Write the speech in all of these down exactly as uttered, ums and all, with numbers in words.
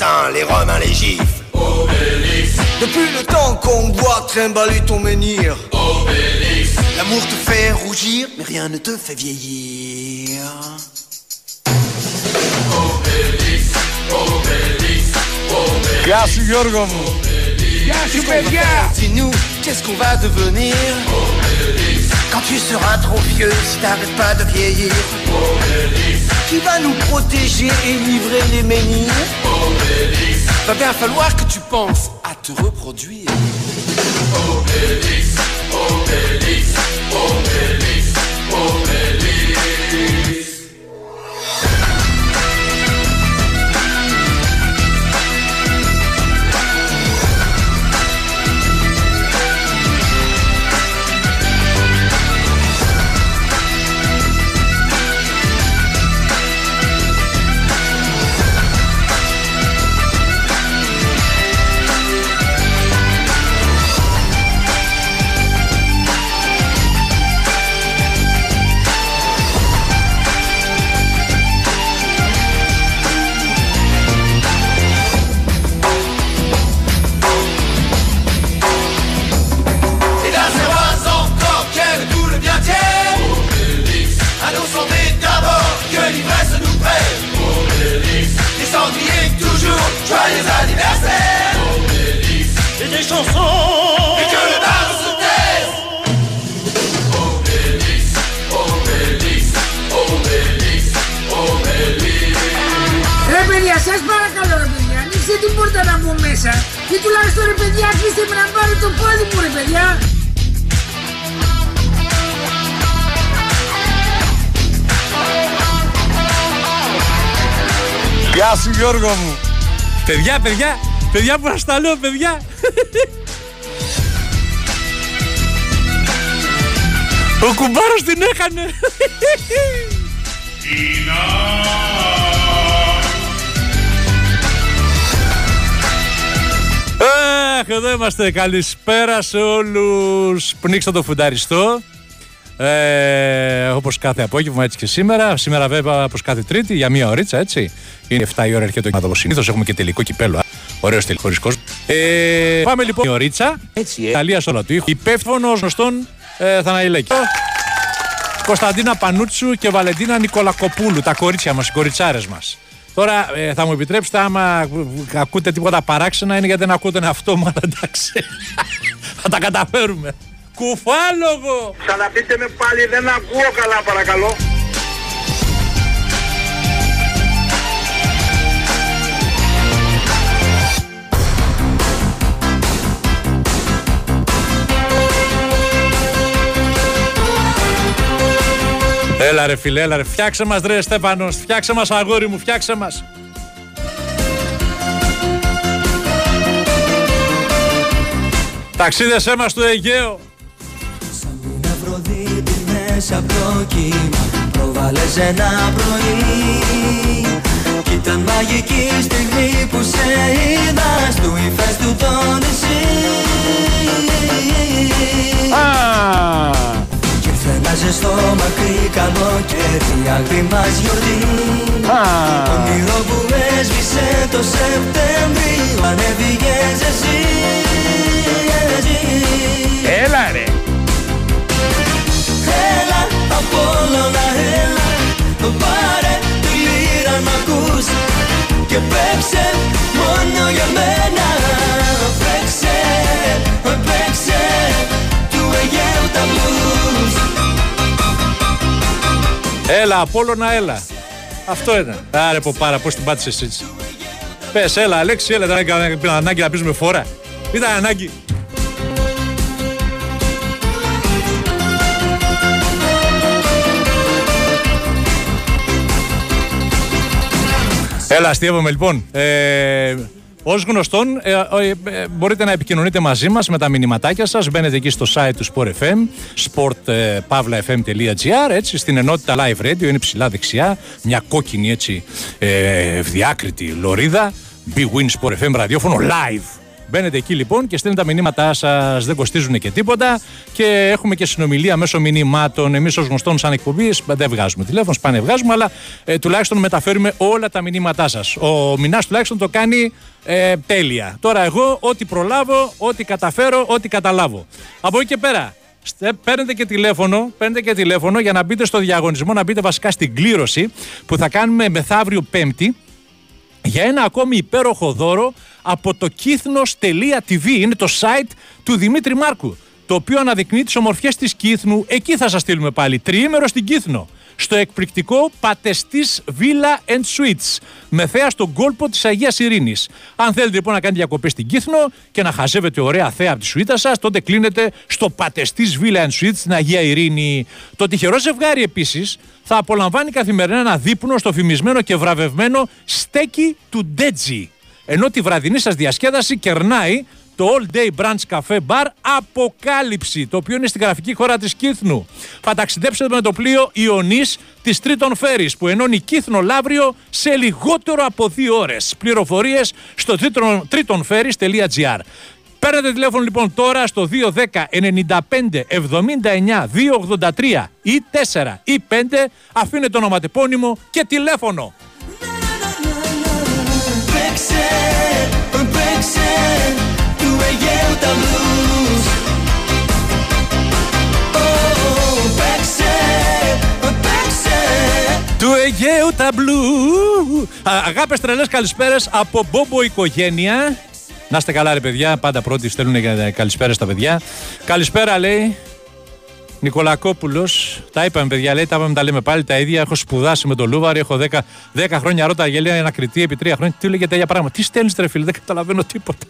destins, les roms et les gifles. Obélix. Depuis le temps qu'on boit, trimballer ton menhir. Obélix. L'amour te fait rougir, mais rien ne te fait vieillir. Obélix, Obélix, Obélix. Γεια σου Γιώργο μου. Γεια σου παιδιά. Qu'est-ce qu'on va devenir Obélix. Quand tu seras trop vieux, si t'arrêtes pas de vieillir Obélix. Qui va nous protéger et livrer les menhirs Obélix. Va bien falloir que tu penses à te reproduire Obélix, Obélix, Obélix, Obélix. Joyeux anniversaire Obélix. Et des chansons. Et que le bar se taise Obélix, Obélix, Obélix, Obélix. Ρε παιδιά, σας παρακαλώ ρε παιδιά, ανοίξτε την πόρτα να μπω μέσα. Και τουλάχιστον ρε παιδιά, αφήστε με να πάρω το πόδι μου ρε παιδιά. Γεια σου Γιώργο μου. Παιδιά, παιδιά, παιδιά που σας τα λέω, παιδιά! Ο κουμπάρος την έχανε! Αχ, εδώ είμαστε. Καλησπέρα σε όλους. Πνίξτε το φουνταριστό. Ε, όπως κάθε απόγευμα, έτσι και σήμερα. Σήμερα, βέβαια, όπως κάθε Τρίτη, για μία ωρίτσα, έτσι. Είναι επτά η ώρα, έρχεται το γήματο όπως συνήθως. Έχουμε και τελικό κυπέλο. Ωραίος τελικό χωρίς κόσμο. Ε, πάμε λοιπόν. Μία ωρίτσα. Έτσι, ε. Ιταλία όλα του ήχου. Υπεύθυνος γνωστών ε, Θαναϊλέκη. Κωνσταντίνα Πανούτσου και Βαλεντίνα Νικολακοπούλου. Τα κορίτσια μας, οι κοριτσάρες μας. Τώρα ε, θα μου επιτρέψετε, άμα ακούτε τίποτα παράξενα, είναι γιατί δεν ακούτε τον εαυτό μου, αλλά εντάξει. Θα τα καταφέρουμε. Κουφάλογο! Ξαναπείτε με πάλι, δεν ακούω καλά παρακαλώ. Έλα ρε φίλε, έλα ρε, φτιάξε μας ρε Στέφανος, φτιάξε μας αγόρι μου, φτιάξε μας. Ταξίδεσέ μας στο Αιγαίο. Αφροδίτη μέσα από το κύμα προβάλλες ένα πρωί κι ήταν μαγική στιγμή που σε είδα στου ηφαίστου το νησί ah. Κι ήρθε ένα ζεστό μακρύ καλοκαίρι αγρή μας γιορτή ah. Όνειρο που έσβησε το Σεπτέμβριο ανέβηγες εσύ. Έλα ρε! Έλα, Απόλλωνα, έλα, το πάρε τη λύρα μ' ακούς και παίξε μόνο για μένα. Παίξε, παίξε του Αιγαίου τα blues. Έλα, Απόλλωνα, έλα. Αυτό είναι. Άρε ποπάρα, πώς την πάτησες έτσι. Πες, έλα, Αλέξη, έλα, ήταν ανάγκη να πείσουμε φορά. Ήταν ανάγκη. Έλα, αστείευομαι λοιπόν. Ε, ως γνωστόν, ε, ε, ε, μπορείτε να επικοινωνείτε μαζί μας με τα μηνυματάκια σας. Μπαίνετε εκεί στο site του Sport εφ εμ, sport pavla f m τελεία g r, έτσι, στην ενότητα Live Radio, είναι ψηλά δεξιά, μια κόκκινη έτσι, ε, ευδιάκριτη λωρίδα. B-Win SportFM ραδιόφωνο live. Μπαίνετε εκεί λοιπόν και στέλνετε τα μηνύματά σας, δεν κοστίζουν και τίποτα. Και έχουμε και συνομιλία μέσω μηνυμάτων. Εμείς ως γνωστόν, σαν εκπομπή, δεν βγάζουμε τηλέφωνο, σπάνια βγάζουμε, αλλά ε, τουλάχιστον μεταφέρουμε όλα τα μηνύματά σας. Ο Μινάς τουλάχιστον το κάνει ε, τέλεια. Τώρα εγώ, ό,τι προλάβω, ό,τι καταφέρω, ό,τι καταλάβω. Από εκεί και πέρα. Παίρνετε και, τηλέφωνο, παίρνετε και τηλέφωνο για να μπείτε στο διαγωνισμό, να μπείτε βασικά στην κλήρωση που θα κάνουμε μεθαύριο Πέμπτη για ένα ακόμη υπέροχο δώρο από το Cosmote.tv. Είναι το site του Δημήτρη Μάρκου, το οποίο αναδεικνύει τις ομορφιές της Κύθνου. Εκεί θα σας στείλουμε πάλι τριήμερο στην Κύθνο, στο εκπληκτικό Πατεστής Villa and Suites, με θέα στον κόλπο της Αγίας Ειρήνης. Αν θέλετε λοιπόν να κάνετε διακοπές στην Κύθνο και να χαζεύετε ωραία θέα από τη σουίτα σας, τότε κλείνετε στο Πατεστής Villa and Suites στην Αγία Ειρήνη. Το τυχερό ζευγάρι επίσης θα απολαμβάνει καθημερινά ένα δείπνο στο φημισμένο και βραβευμένο στέκι του Ντέτζι, ενώ τη βραδινή σας διασκέδαση κερνάει το All Day Branch Cafe Bar Αποκάλυψη, το οποίο είναι στην γραφική χώρα της Κύθνου. Θα ταξιδέψετε με το πλοίο Ιωνής της Τρίτον Φέρης, που ενώνει Κύθνο Λαύριο σε λιγότερο από δύο ώρες. Πληροφορίες στο τρίτον φέρης τελεία τζι άρ. Παίρνετε τηλέφωνο λοιπόν τώρα στο δύο ένα μηδέν εννιά πέντε εβδομήντα εννιά διακόσια ογδόντα τρία ή τέσσερα ή πέντε, αφήνετε ονοματεπώνυμο και τηλέφωνο. Του Αιγαίου τα μπλου. Αγάπες, τρελές, καλησπέρες από Μπόμπο οικογένεια. Να είστε καλά ρε παιδιά, πάντα πρώτοι στέλνουν καλησπέρες τα παιδιά. Καλησπέρα λέει Νικολακόπουλος. Τα είπαμε παιδιά, λέει, τα είπαμε, τα λέμε πάλι τα ίδια. Έχω σπουδάσει με τον Λούβαρη, έχω δέκα, δέκα χρόνια ρώτα γελία ανακριτή επί τρία χρόνια. Τι λέγεται για πράγμα, τι στέλνεις ρε φίλε, δεν καταλαβαίνω τίποτα.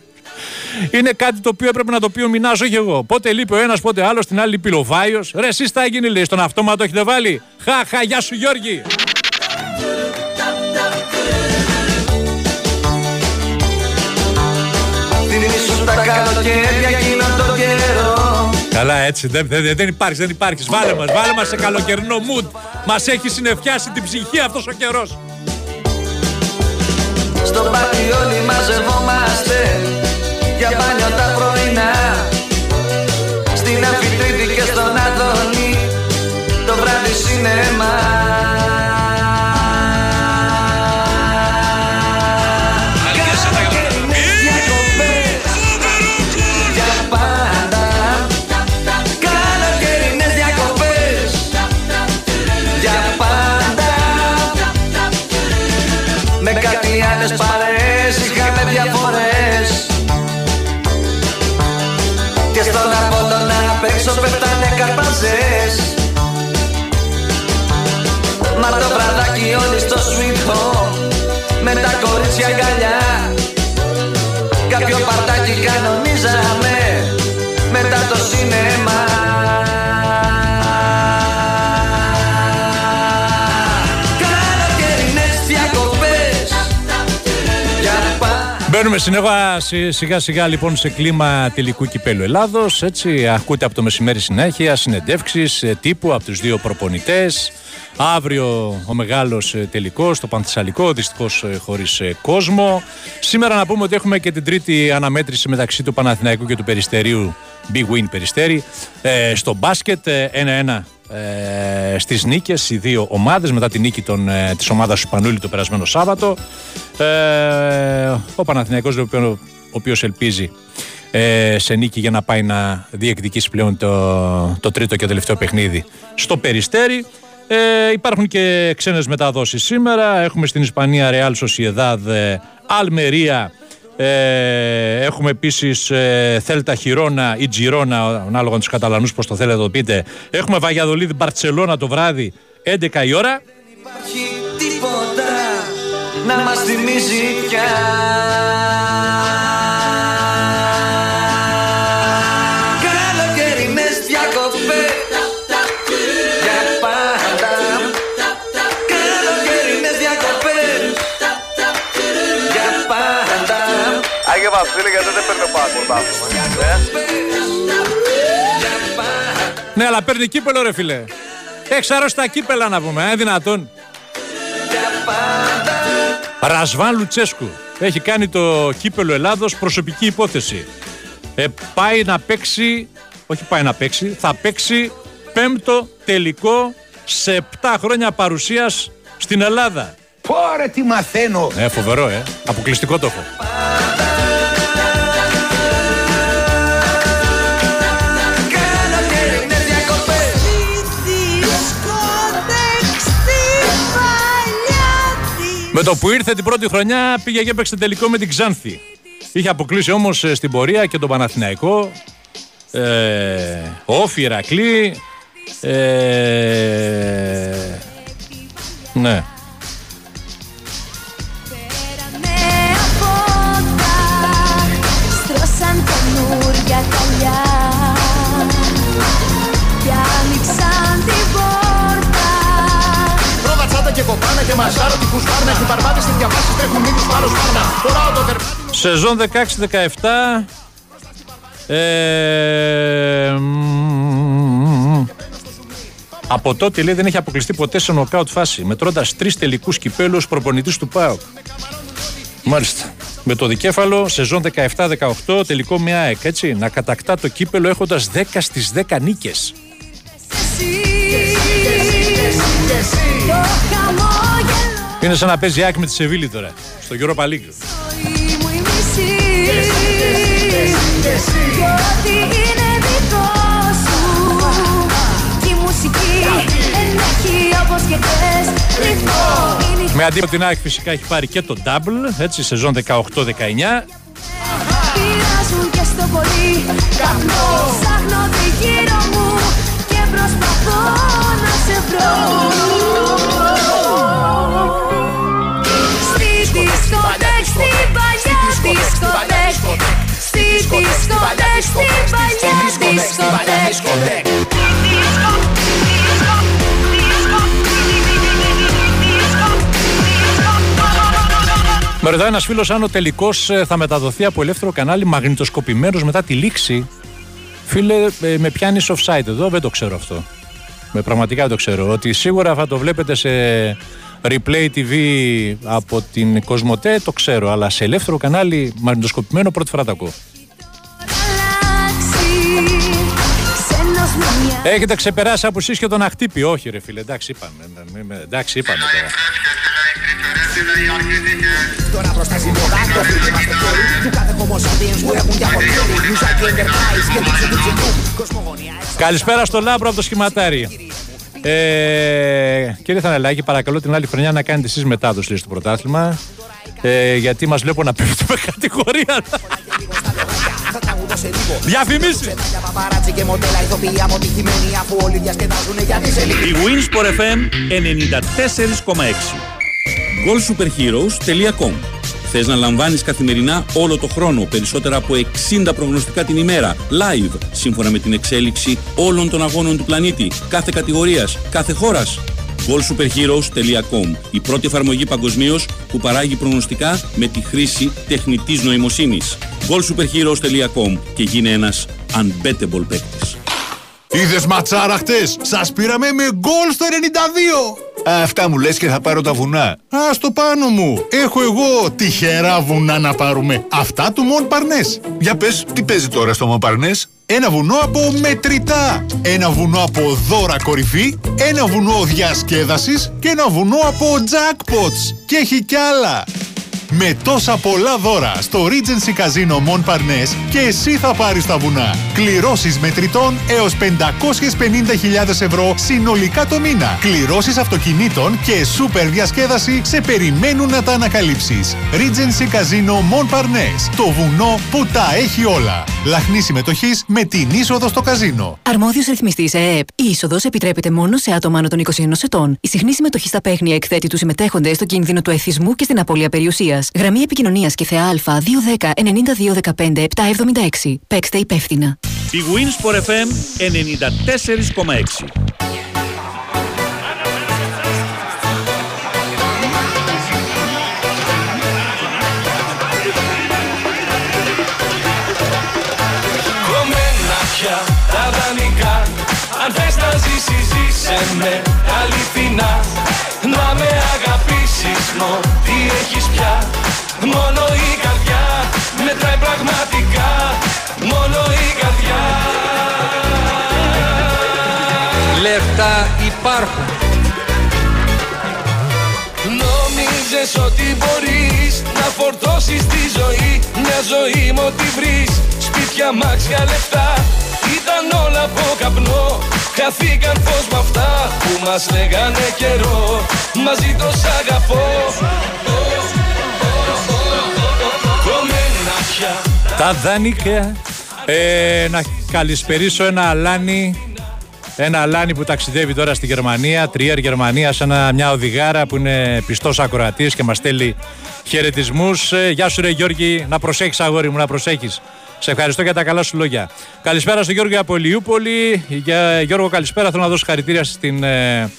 Είναι κάτι το οποίο έπρεπε να το πει ο Μινάς, όχι εγώ. Πότε λείπει ο ένας, πότε άλλος, την άλλη λείπει ο Βάιος. Ρε, εσείς θα έγινε, λέει, στον αυτόματο έχετε βάλει. Χα, χα, γεια σου Γιώργη. Καλά έτσι, δεν, δεν, δεν υπάρχεις, δεν υπάρχεις. Βάλε μας, βάλε μας σε καλοκαιρινό mood. Μας έχει συννεφιάσει την ψυχή αυτός ο καιρός. Στο μπάτι όλοι μαζευόμαστε για μπάνιο τα πρωινά, στην Αφιτρίτη και στον Αδόνη, το βράδυ σινέμα. Μα το βραδάκι όλοι στο sweet home, με τα κορίτσια αγκαλιά. Κάποιο παρτάκι κανονίζαμε μετά το σινέμα. Καλοκαιρινές διακοπές. Μπαίνουμε συνέχεια σιγά σιγά λοιπόν σε κλίμα τελικού κυπέλλου Ελλάδος. Έτσι ακούτε από το μεσημέρι συνέχεια συνεντεύξεις τύπου από τους δύο προπονητές. Αύριο ο μεγάλος τελικός στο Πανθυσσαλικό, δυστυχώς χωρίς κόσμο. Σήμερα να πούμε ότι έχουμε και την τρίτη αναμέτρηση μεταξύ του Παναθηναϊκού και του Περιστερίου, B-Win Περιστέρι, ε, στο μπάσκετ ένα ένα ε, στις νίκες οι δύο ομάδες μετά τη νίκη των, ε, της ομάδας του Πανούλη το περασμένο Σάββατο. Ε, ο Παναθηναϊκός ο οποίος ελπίζει σε νίκη για να πάει να διεκδικήσει πλέον το, το τρίτο και τελευταίο παιχνίδι στο Περιστέρι. Ε, υπάρχουν και ξένες μεταδόσεις σήμερα. Έχουμε στην Ισπανία Real Sociedad Almería. Ε, έχουμε επίσης ε, Celta Girona ή Girona, ανάλογα με τους Καταλανούς πως το θέλετε το πείτε. Έχουμε Valladolid Barcelona το βράδυ έντεκα η ώρα. Δεν υπάρχει τίποτα να μας θυμίζει πια. Ναι, αλλά παίρνει κύπελο ρε φίλε. Έχεις αρρώσει τα κύπελα να πούμε, είναι δυνατόν. Ρασβάν Λουτσέσκου. Έχει κάνει το κύπελο Ελλάδος προσωπική υπόθεση. Ε, πάει να παίξει, όχι πάει να παίξει, θα παίξει πέμπτο τελικό σε επτά χρόνια παρουσίας στην Ελλάδα. Πόρε τι μαθαίνω! Ε, φοβερό, ε. Αποκλειστικό το έχω. Με το που ήρθε την πρώτη χρονιά πήγε και έπαιξε τελικό με την Ξάνθη. Είχε αποκλείσει όμως στην πορεία και τον Παναθηναϊκό, ε, Όφη, Ηρακλή, ε, ναι. Σεζόν δεκαέξι δεκαεπτά. ε, Από τότε λέει δεν έχει αποκλειστεί ποτέ σε νοκάουτ φάση, μετρώντας τρεις τελικούς κυπέλους προπονητής του ΠΑΟΚ. Μάλιστα. Με το δικέφαλο σεζόν δεκαεπτά δεκαοκτώ τελικό με ΑΕΚ, έτσι. Να κατακτά το κύπελο έχοντας δέκα στις δέκα νίκες. Είναι σαν να παίζει ΑΕΚ με τη Σεβίλη τώρα, στο Europa League. Με αντίπαλο την ΑΕΚ φυσικά έχει πάρει και το double, έτσι, σεζόν δεκαοκτώ δεκαεννιά. Με ρωτάει ένας φίλος αν ο τελικός θα μεταδοθεί από ελεύθερο κανάλι μαγνητοσκοπημένος μετά τη λήξη. Φίλε, με πιάνεις offside εδώ, δεν το ξέρω αυτό. Με πραγματικά δεν το ξέρω. Ότι σίγουρα θα το βλέπετε σε Replay τι βι από την Cosmote το ξέρω, αλλά σε ελεύθερο κανάλι μαγνητοσκοπημένο πρώτη φορά τα ακούω. Έχετε ξεπεράσει από εσείς και τον αχτύπη. Όχι ρε φίλε, εντάξει είπαμε. Εντάξει είπαμε τώρα. Καλησπέρα στο Λάμπρο από το Σχηματάρι. Ε, κύριε Θανελάκη, παρακαλώ την άλλη χρονιά να κάνετε εσείς μετάδοση στο πρωτάθλημα, ε, γιατί μας βλέπω να πέφτουμε κατηγορία. Διαφημίσεις! Η Win SportFM ενενήντα τέσσερα κόμμα έξι. goal super heroes τελεία com. Θες να λαμβάνεις καθημερινά όλο το χρόνο περισσότερα από εξήντα προγνωστικά την ημέρα, live, σύμφωνα με την εξέλιξη όλων των αγώνων του πλανήτη, κάθε κατηγορίας, κάθε χώρας. goal super heroes τελεία com. Η πρώτη εφαρμογή παγκοσμίως που παράγει προγνωστικά με τη χρήση τεχνητής νοημοσύνης. goal super heroes τελεία com και γίνε ένας unbeatable παίκτης. Είδες ματσάρα χτες? Σας πήραμε με γκολ στο ενενήντα δύο. Αυτά μου λες και θα πάρω τα βουνά. Α, στο πάνω μου. Έχω εγώ τυχερά βουνά να πάρουμε. Αυτά του Μον Παρνές. Για πες, τι παίζει τώρα στο Μον Παρνές? Ένα βουνό από μετρητά, ένα βουνό από δώρα κορυφή, ένα βουνό διασκέδασης και ένα βουνό από jackpots. Και έχει κι άλλα. Με τόσα πολλά δώρα στο Regency Casino MON PARNES και εσύ θα πάρεις τα βουνά. Κληρώσεις μετρητών έως πεντακόσιες πενήντα χιλιάδες ευρώ συνολικά το μήνα. Κληρώσεις αυτοκινήτων και σούπερ διασκέδαση σε περιμένουν να τα ανακαλύψεις. Regency Casino MON PARNES. Το βουνό που τα έχει όλα. Λαχνή συμμετοχής με την είσοδο στο καζίνο. Αρμόδιος ρυθμιστής ΕΕΠ. Η είσοδος επιτρέπεται μόνο σε άτομα άνω των είκοσι ενός ετών. Η συχνή συμμετοχή στα παίχνια εκθέτει τους συμμετέχοντες στο κίνδυνο του εθισμού και στην απώλεια περιουσίας. Γραμμή επικοινωνίας και ΘΕΑ δύο ένα μηδέν εννιά δύο ένα πέντε επτά επτά έξι. Παίξτε υπεύθυνα. Η Win Sport εφ εμ ενενήντα τέσσερα κόμμα έξι. Κομμένα πια τα δανεικά. Αν θες να ζήσεις, ζήσε με αληθινά. Να με αγαπήσεις, μόνο τι έχεις πια, μόνο η καρδιά μετράει πραγματικά, μόνο η καρδιά. Λεφτά υπάρχουν. Νόμιζες ότι μπορείς να φορτώσεις τη ζωή, μια ζωή μου ό,τι βρεις, σπίτια, αμάξια, λεφτά. Ήταν όλα από καπνό, χαθήκαν φως μ' αυτά που μας λέγανε καιρό. Μαζί το σ' αγαπώ. Κομμένα πια τα δανεικά. ε, Να καλησπερίσω ένα αλάνι. Ένα αλάνι που ταξιδεύει τώρα στη Γερμανία, Τριέρ Γερμανία, σε ένα, μια οδηγάρα που είναι πιστός ακροατής και μας στέλνει χαιρετισμούς. ε, Γεια σου ρε Γιώργη, να προσέχεις αγόρι μου, να προσέχεις. Σε ευχαριστώ για τα καλά σου λόγια. Καλησπέρα στον Γιώργο από Ηλιούπολη. Για... Γιώργο, καλησπέρα. Θέλω να δώσω χαρητήρια στην ε,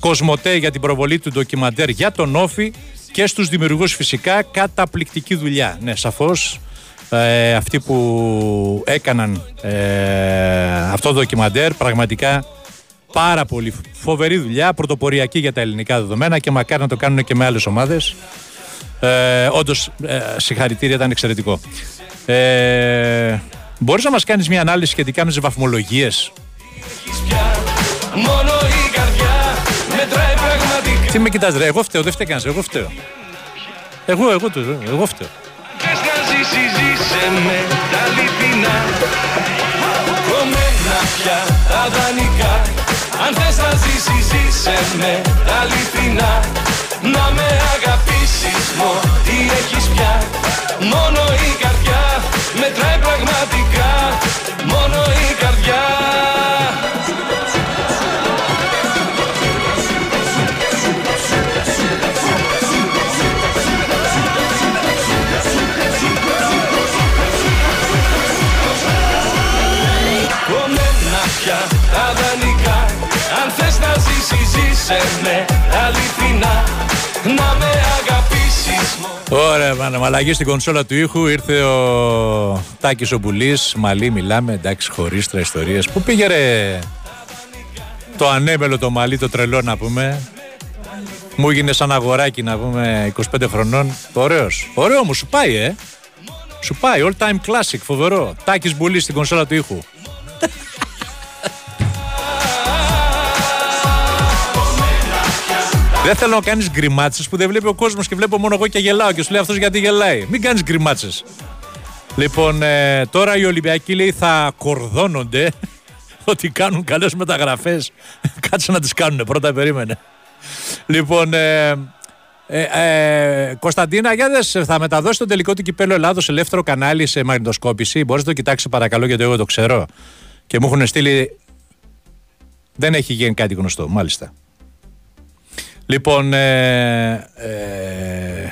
Cosmote για την προβολή του ντοκιμαντέρ για τον Όφη και στους δημιουργούς φυσικά. Καταπληκτική δουλειά. Ναι, σαφώς. Ε, αυτοί που έκαναν ε, αυτό το ντοκιμαντέρ, πραγματικά πάρα πολύ φοβερή δουλειά. Πρωτοποριακή για τα ελληνικά δεδομένα και μακάρι να το κάνουν και με άλλες ομάδες. Ε, όντως, ε, συγχαρητήρια, ήταν εξαιρετικό. Ε, μπορείς να μας κάνεις μια ανάλυση σχετικά με τις βαθμολογίες? Τι με κοιτάς ρε, εγώ φταίω, δεν φταίει κανένας, εγώ φταίω. Εγώ, εγώ το ζω, εγώ φταίω. Αν θες να ζήσεις, ζήσε με τα αληθινά. Να με αγαπήσεις, μόνο τι έχεις πια. Μόνο η καρδιά μετράει πραγματικά. Μόνο η καρδιά. Κομμένα πια τα δανεικά. Αν θες να ζήσεις, ζήσε με αληθινά. Να με αγαπήσεις. Ωραία, μαλαγή στην κονσόλα του ήχου. Ήρθε ο Τάκης ο Πουλής. Μαλλί μιλάμε, εντάξει, χωρίς τραϊστορίες. Πού πήγε ρε το ανέμελο το μαλλί, το τρελό να πούμε. Μου έγινε σαν αγοράκι να πούμε, είκοσι πέντε χρονών. Ωραίος, ωραίο μου, σου πάει ε. Σου πάει, all time classic, φοβερό. Τάκης Πουλής στην κονσόλα του ήχου. Δεν θέλω να κάνεις γκριμάτσες που δεν βλέπει ο κόσμος και βλέπω μόνο εγώ και γελάω και σου λέει αυτός γιατί γελάει. Μην κάνεις γκριμάτσες. Λοιπόν, ε, τώρα οι Ολυμπιακοί λέει θα κορδώνονται ότι κάνουν καλές μεταγραφές. Κάτσε να τις κάνουνε, πρώτα περίμενε. Λοιπόν, ε, ε, ε, Κωνσταντίνα, για δες, θα μεταδώσει το τελικό του κυπέλλου Ελλάδος ελεύθερο κανάλι σε μαγνητοσκόπηση. Μπορείς να το κοιτάξεις παρακαλώ γιατί εγώ το ξέρω. Και μου έχουν στείλει. Δεν έχει γίνει κάτι γνωστό, μάλιστα. Λοιπόν, ε, ε,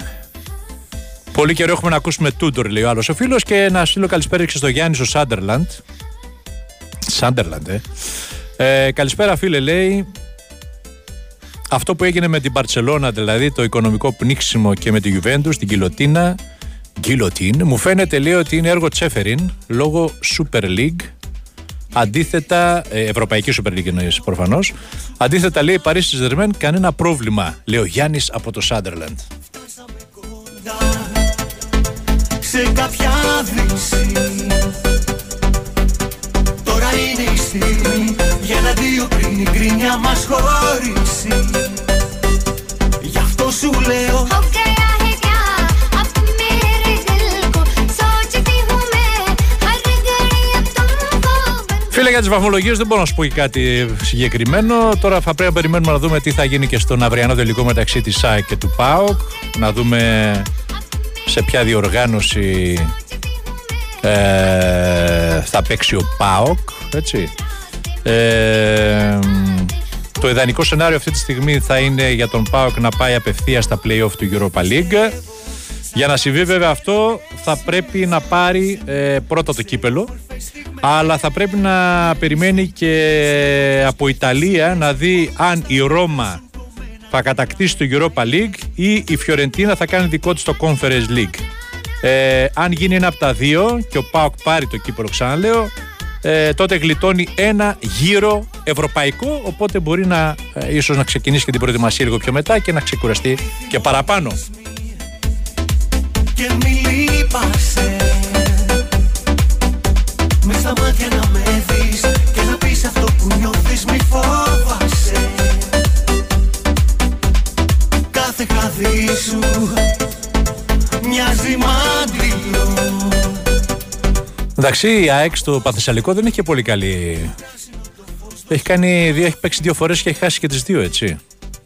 πολύ καιρό έχουμε να ακούσουμε Τούντορ, λέει ο άλλος ο φίλος, και να στείλω καλησπέρα και στο Γιάννη στο Σάντερλαντ. Σάντερλαντ, ε. ε. Καλησπέρα φίλε, λέει. Αυτό που έγινε με την Μπαρτσελώνα, δηλαδή το οικονομικό πνίξιμο και με τη Γιουβέντους, την Γκιλοτίνα, Γκιλοτίν, μου φαίνεται λέει ότι είναι έργο Τσέφεριν, λόγω Super League. Αντίθετα, Ευρωπαϊκή Super League εννοείς προφανώς. Αντίθετα, λέει Παρίσι Ζερμέν, κανένα πρόβλημα. Λέει ο Γιάννης από το Σάντερλαντ. Τώρα είναι η στιγμή για να δύο πριν η γκρινιά μας χωρίσει. Γι' αυτό σου λέω. Φίλε, για τις βαθμολογίες δεν μπορώ να σου πω και κάτι συγκεκριμένο. Τώρα θα πρέπει να περιμένουμε να δούμε τι θα γίνει και στον αυριανό τελικό μεταξύ της ΣΑΕΚ και του ΠΑΟΚ. Να δούμε σε ποια διοργάνωση ε, θα παίξει ο ΠΑΟΚ. Έτσι. Ε, το ιδανικό σενάριο αυτή τη στιγμή θα είναι για τον ΠΑΟΚ να πάει απευθείας στα play-off του Europa League. Για να συμβεί βέβαια αυτό θα πρέπει να πάρει ε, πρώτα το κύπελο, αλλά θα πρέπει να περιμένει και από Ιταλία να δει αν η Ρώμα θα κατακτήσει το Europa League ή η Φιωρεντίνα θα κάνει δικό της το Conference League. Ε, αν γίνει ένα από τα δύο και ο ΠΑΟΚ πάρει το κύπελο, ξαναλέω, ε, τότε γλιτώνει ένα γύρο ευρωπαϊκό, οπότε μπορεί να, ε, ίσως να ξεκινήσει και την προετοιμασία λίγο πιο μετά και να ξεκουραστεί και παραπάνω. Και μη λείπασαι, μη στα μάτια να με δεις και να πεις αυτό που νιώθεις, μη φόβασαι. Κάθε χάδι σου μοιάζει μάντιλο. Εντάξει, η ΑΕΚ στο Πανθεσσαλικό δεν έχει πολύ καλή. Έχει, κάνει, έχει παίξει δύο φορές και έχει χάσει και τις δύο, έτσι.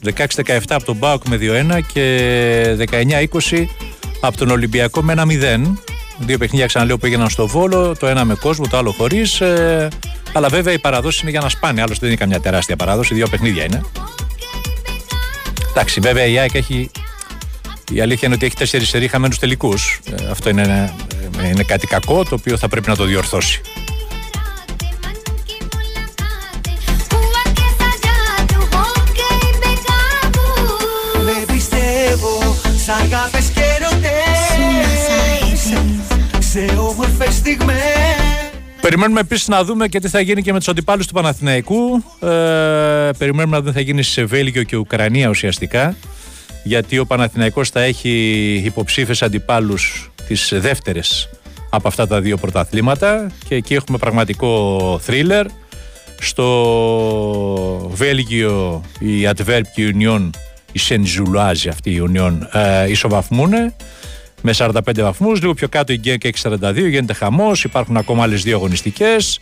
δεκαέξι δεκαεπτά από τον ΠΑΟΚ με δύο ένα και δεκαεννιά είκοσι από τον Ολυμπιακό με ένα μηδέν. Δύο παιχνίδια, ξαναλέω, που έγιναν στο Βόλο, το ένα με κόσμο, το άλλο χωρίς. Ε, αλλά βέβαια οι παραδόσεις είναι για να σπάνε, άλλωστε δεν είναι καμιά τεράστια παράδοση, δύο παιχνίδια είναι. Εντάξει, βέβαια η ΑΕΚ έχει. Η αλήθεια είναι ότι έχει τέσσερις σερί χαμένους τελικούς. Ε, αυτό είναι, ένα, είναι κάτι κακό το οποίο θα πρέπει να το διορθώσει. Δεν πιστεύω σ' αγάπες και ερωτές, σε όμορφες στιγμές. Περιμένουμε επίσης να δούμε και τι θα γίνει και με τους αντιπάλους του Παναθηναϊκού. Ε, περιμένουμε να δούμε τι θα γίνει σε Βέλγιο και Ουκρανία ουσιαστικά. Γιατί ο Παναθηναϊκός θα έχει υποψήφιες αντιπάλους τις δεύτερες από αυτά τα δύο πρωταθλήματα και εκεί έχουμε πραγματικό θρίλερ. Στο Βέλγιο η Antwerp και η Union, η Saint-Gilloise αυτή η Union, ε, ισοβαθμούνε με σαράντα πέντε βαθμούς, λίγο πιο κάτω η Genk έχει σαράντα δύο, γίνεται χαμός, υπάρχουν ακόμα άλλες δύο αγωνιστικές.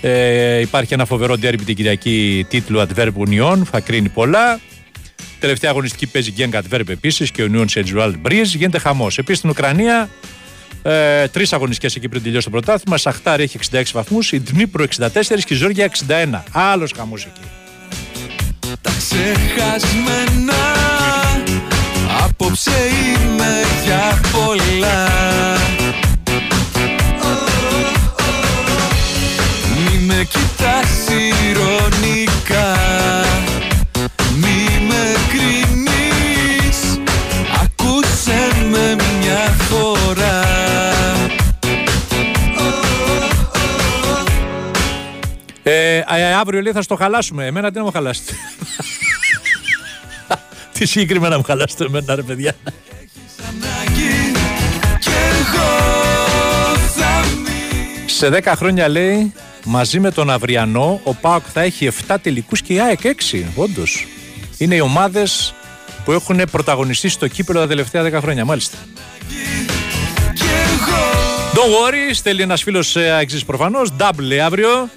Ε, υπάρχει ένα φοβερό ντέρμπι την Κυριακή τίτλου Antwerp Union, θα κρίνει πολλά. Τελευταία αγωνιστική παίζει Genk Antwerp επίσης και ο Union Saint-Gilloise Briz. Γίνεται χαμός. Επίσης στην Ουκρανία, ε, τρεις αγωνιστικές εκεί πριν τελειώσει το πρωτάθλημα. Σαχτάρ έχει εξήντα έξι βαθμούς, η Ντνίπρο εξήντα τέσσερα και η Ζόργια εξήντα ένα. Άλλος χαμός εκεί. Τα ξεχασμένα, απόψε είμαι για πολλά. Μη με κοιτάς ειρωνικά, μη με κρίνεις, ακούσε με μια φορά. Ε, αύριο λέει θα στο χαλάσουμε. Εμένα τι να μου χαλάσετε? Τι συγκεκριμένα μου χαλάσετε εμένα, ρε παιδιά? Σε δέκα χρόνια λέει, μαζί με τον αυριανό, ο ΠΑΟΚ θα έχει επτά τελικούς και η ΑΕΚ έξι. Όντως είναι οι ομάδες που έχουν πρωταγωνιστεί στο κύπελλο τα τελευταία δέκα χρόνια, μάλιστα. Don't worry, στέλνει ένας φίλος εξής προφανώς, double αύριο.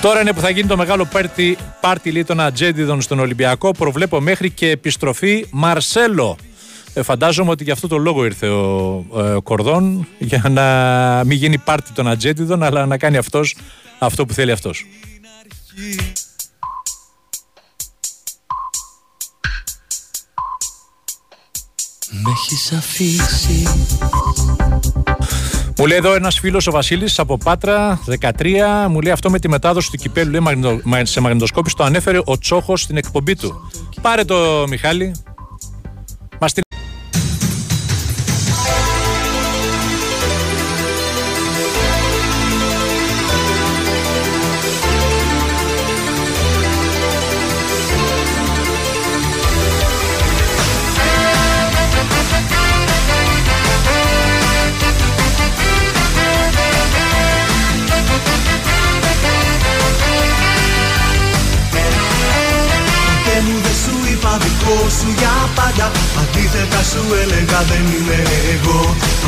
Τώρα είναι που θα γίνει το μεγάλο πάρτι, λέει, των ατζέντιδων στον Ολυμπιακό. Προβλέπω μέχρι και επιστροφή Μαρσέλο. Ε, φαντάζομαι ότι γι' αυτό το λόγο ήρθε ο ε, Κορδόν, για να μην γίνει πάρτι των ατζέντιδων, αλλά να κάνει αυτός αυτό που θέλει αυτός. Μ' έχεις αφήσει. Μου λέει εδώ ένας φίλος, ο Βασίλης από Πάτρα, δεκατρία, μου λέει αυτό με τη μετάδοση του κυπέλου σε μαγνητοσκόπηση το ανέφερε ο Τσόχος στην εκπομπή του. Πάρε το, Μιχάλη. Μας την... Σου για πάντα, αντίθετα σου έλεγα δεν είμαι εγώ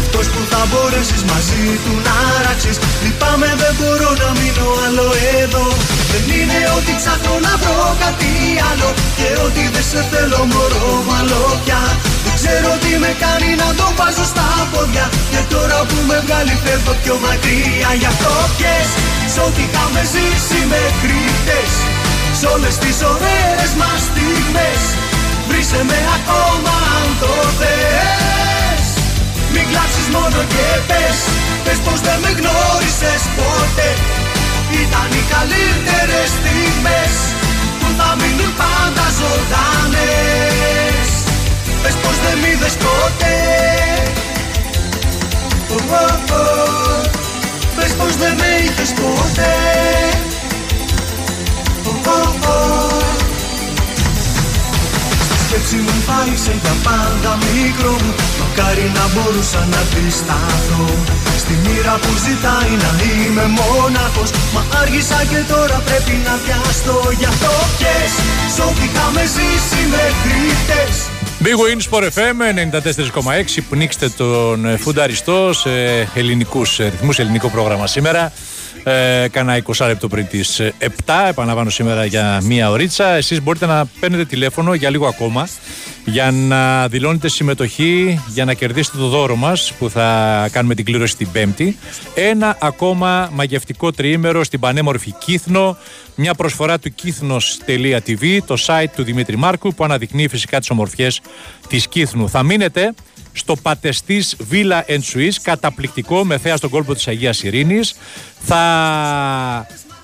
αυτός που θα μπορέσεις μαζί του να ράξεις. Λυπάμαι δεν μπορώ να μείνω άλλο εδώ. Δεν είναι ότι ψάχνω να βρω κάτι άλλο και ότι δεν σε θέλω μωρό μάλλω πια. Δεν ξέρω τι με κάνει να το βάζω στα πόδια και τώρα που με βγάλει φεύγω πιο μακριά. Γι' αυτό πιες σ' ό,τι είχαμε ζήσει μέχρι χτες, σ' όλες τις ωραίες μας στιγμές. Βρίσε με ακόμα αν το θες, μην κλάψεις μόνο και πες, πες πως δεν με γνώρισες ποτέ. Ήταν οι καλύτερες στιγμές που θα μείνουν πάντα ζωντανές. Πες πως δεν μ' είδες ποτέ. χωρίς ποτέ. Oh, oh, oh. Στη σκέψη μου φάγισε για πάντα μικρό μου. Μακάρι να μπορούσα να αντισταθώ στη μοίρα που ζητάει να είμαι μόναχος. Μα άργησα και τώρα πρέπει να πιαστώ για το πιες. Ό,τι είχαμε ζήσει μέχρι χτες. B-Win SportFM ενενήντα τέσσερα κόμμα έξι. Πνίξτε τον φουνταριστό σε ελληνικούς ρυθμούς, ελληνικό πρόγραμμα σήμερα. Ε, κάνα είκοσι λεπτό πριν τις επτά. Επαναλαμβάνω σήμερα για μία ωρίτσα. Εσείς μπορείτε να παίρνετε τηλέφωνο για λίγο ακόμα για να δηλώνετε συμμετοχή, για να κερδίσετε το δώρο μας που θα κάνουμε την κλήρωση την Πέμπτη. Ένα ακόμα μαγευτικό τριήμερο στην πανέμορφη Κύθνο. Μια προσφορά του Κύθνος.tv, το site του Δημήτρη Μάρκου που αναδεικνύει φυσικά τις ομορφιές της Κύθνου. Θα μείνετε στο Πατεστής Villa and Suites, καταπληκτικό με θέα στον κόλπο της Αγίας Ειρήνης. Θα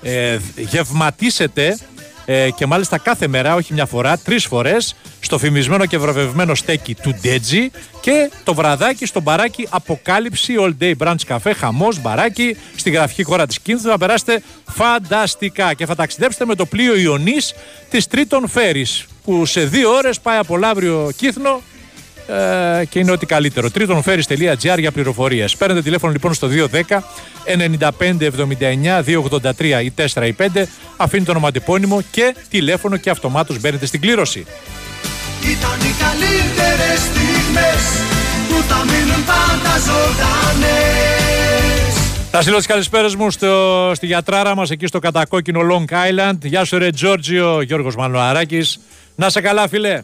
ε, γευματίσετε ε, και μάλιστα κάθε μέρα, όχι μια φορά, τρεις φορές στο φημισμένο και βραβευμένο στέκι του Ντέτζι και το βραδάκι στο μπαράκι Αποκάλυψη All Day Branch Cafe, χαμός μπαράκι στη γραφική χώρα της Κίνθου, να περάσετε φανταστικά και θα ταξιδέψετε με το πλοίο Ιωνής της Τρίτον Φέρης που σε δύο ώρες πάει από Λαύριο Κύθνο και είναι ό,τι καλύτερο. Τρίτον φέρις τελεία τζι άρ για πληροφορίες. Παίρνετε τηλέφωνο λοιπόν στο δύο ένα μηδέν εννιά πέντε εβδομήντα εννιά δύο ογδόντα τρία ή τέσσερα ή πέντε. Αφήνετε το ονοματεπώνυμο και τηλέφωνο και αυτομάτως μπαίνετε στην κλήρωση. Ήταν οι καλύτερες στιγμές που θα μείνουν πάντα ζωντανές. Θα στείλω τις καλησπέρες μου στο, στη γιατράρα μας εκεί στο κατακόκκινο Long Island. Γεια σου ρε Τζόρτζιο, Γιώργος Μανουαράκης. Να σε καλά φίλε.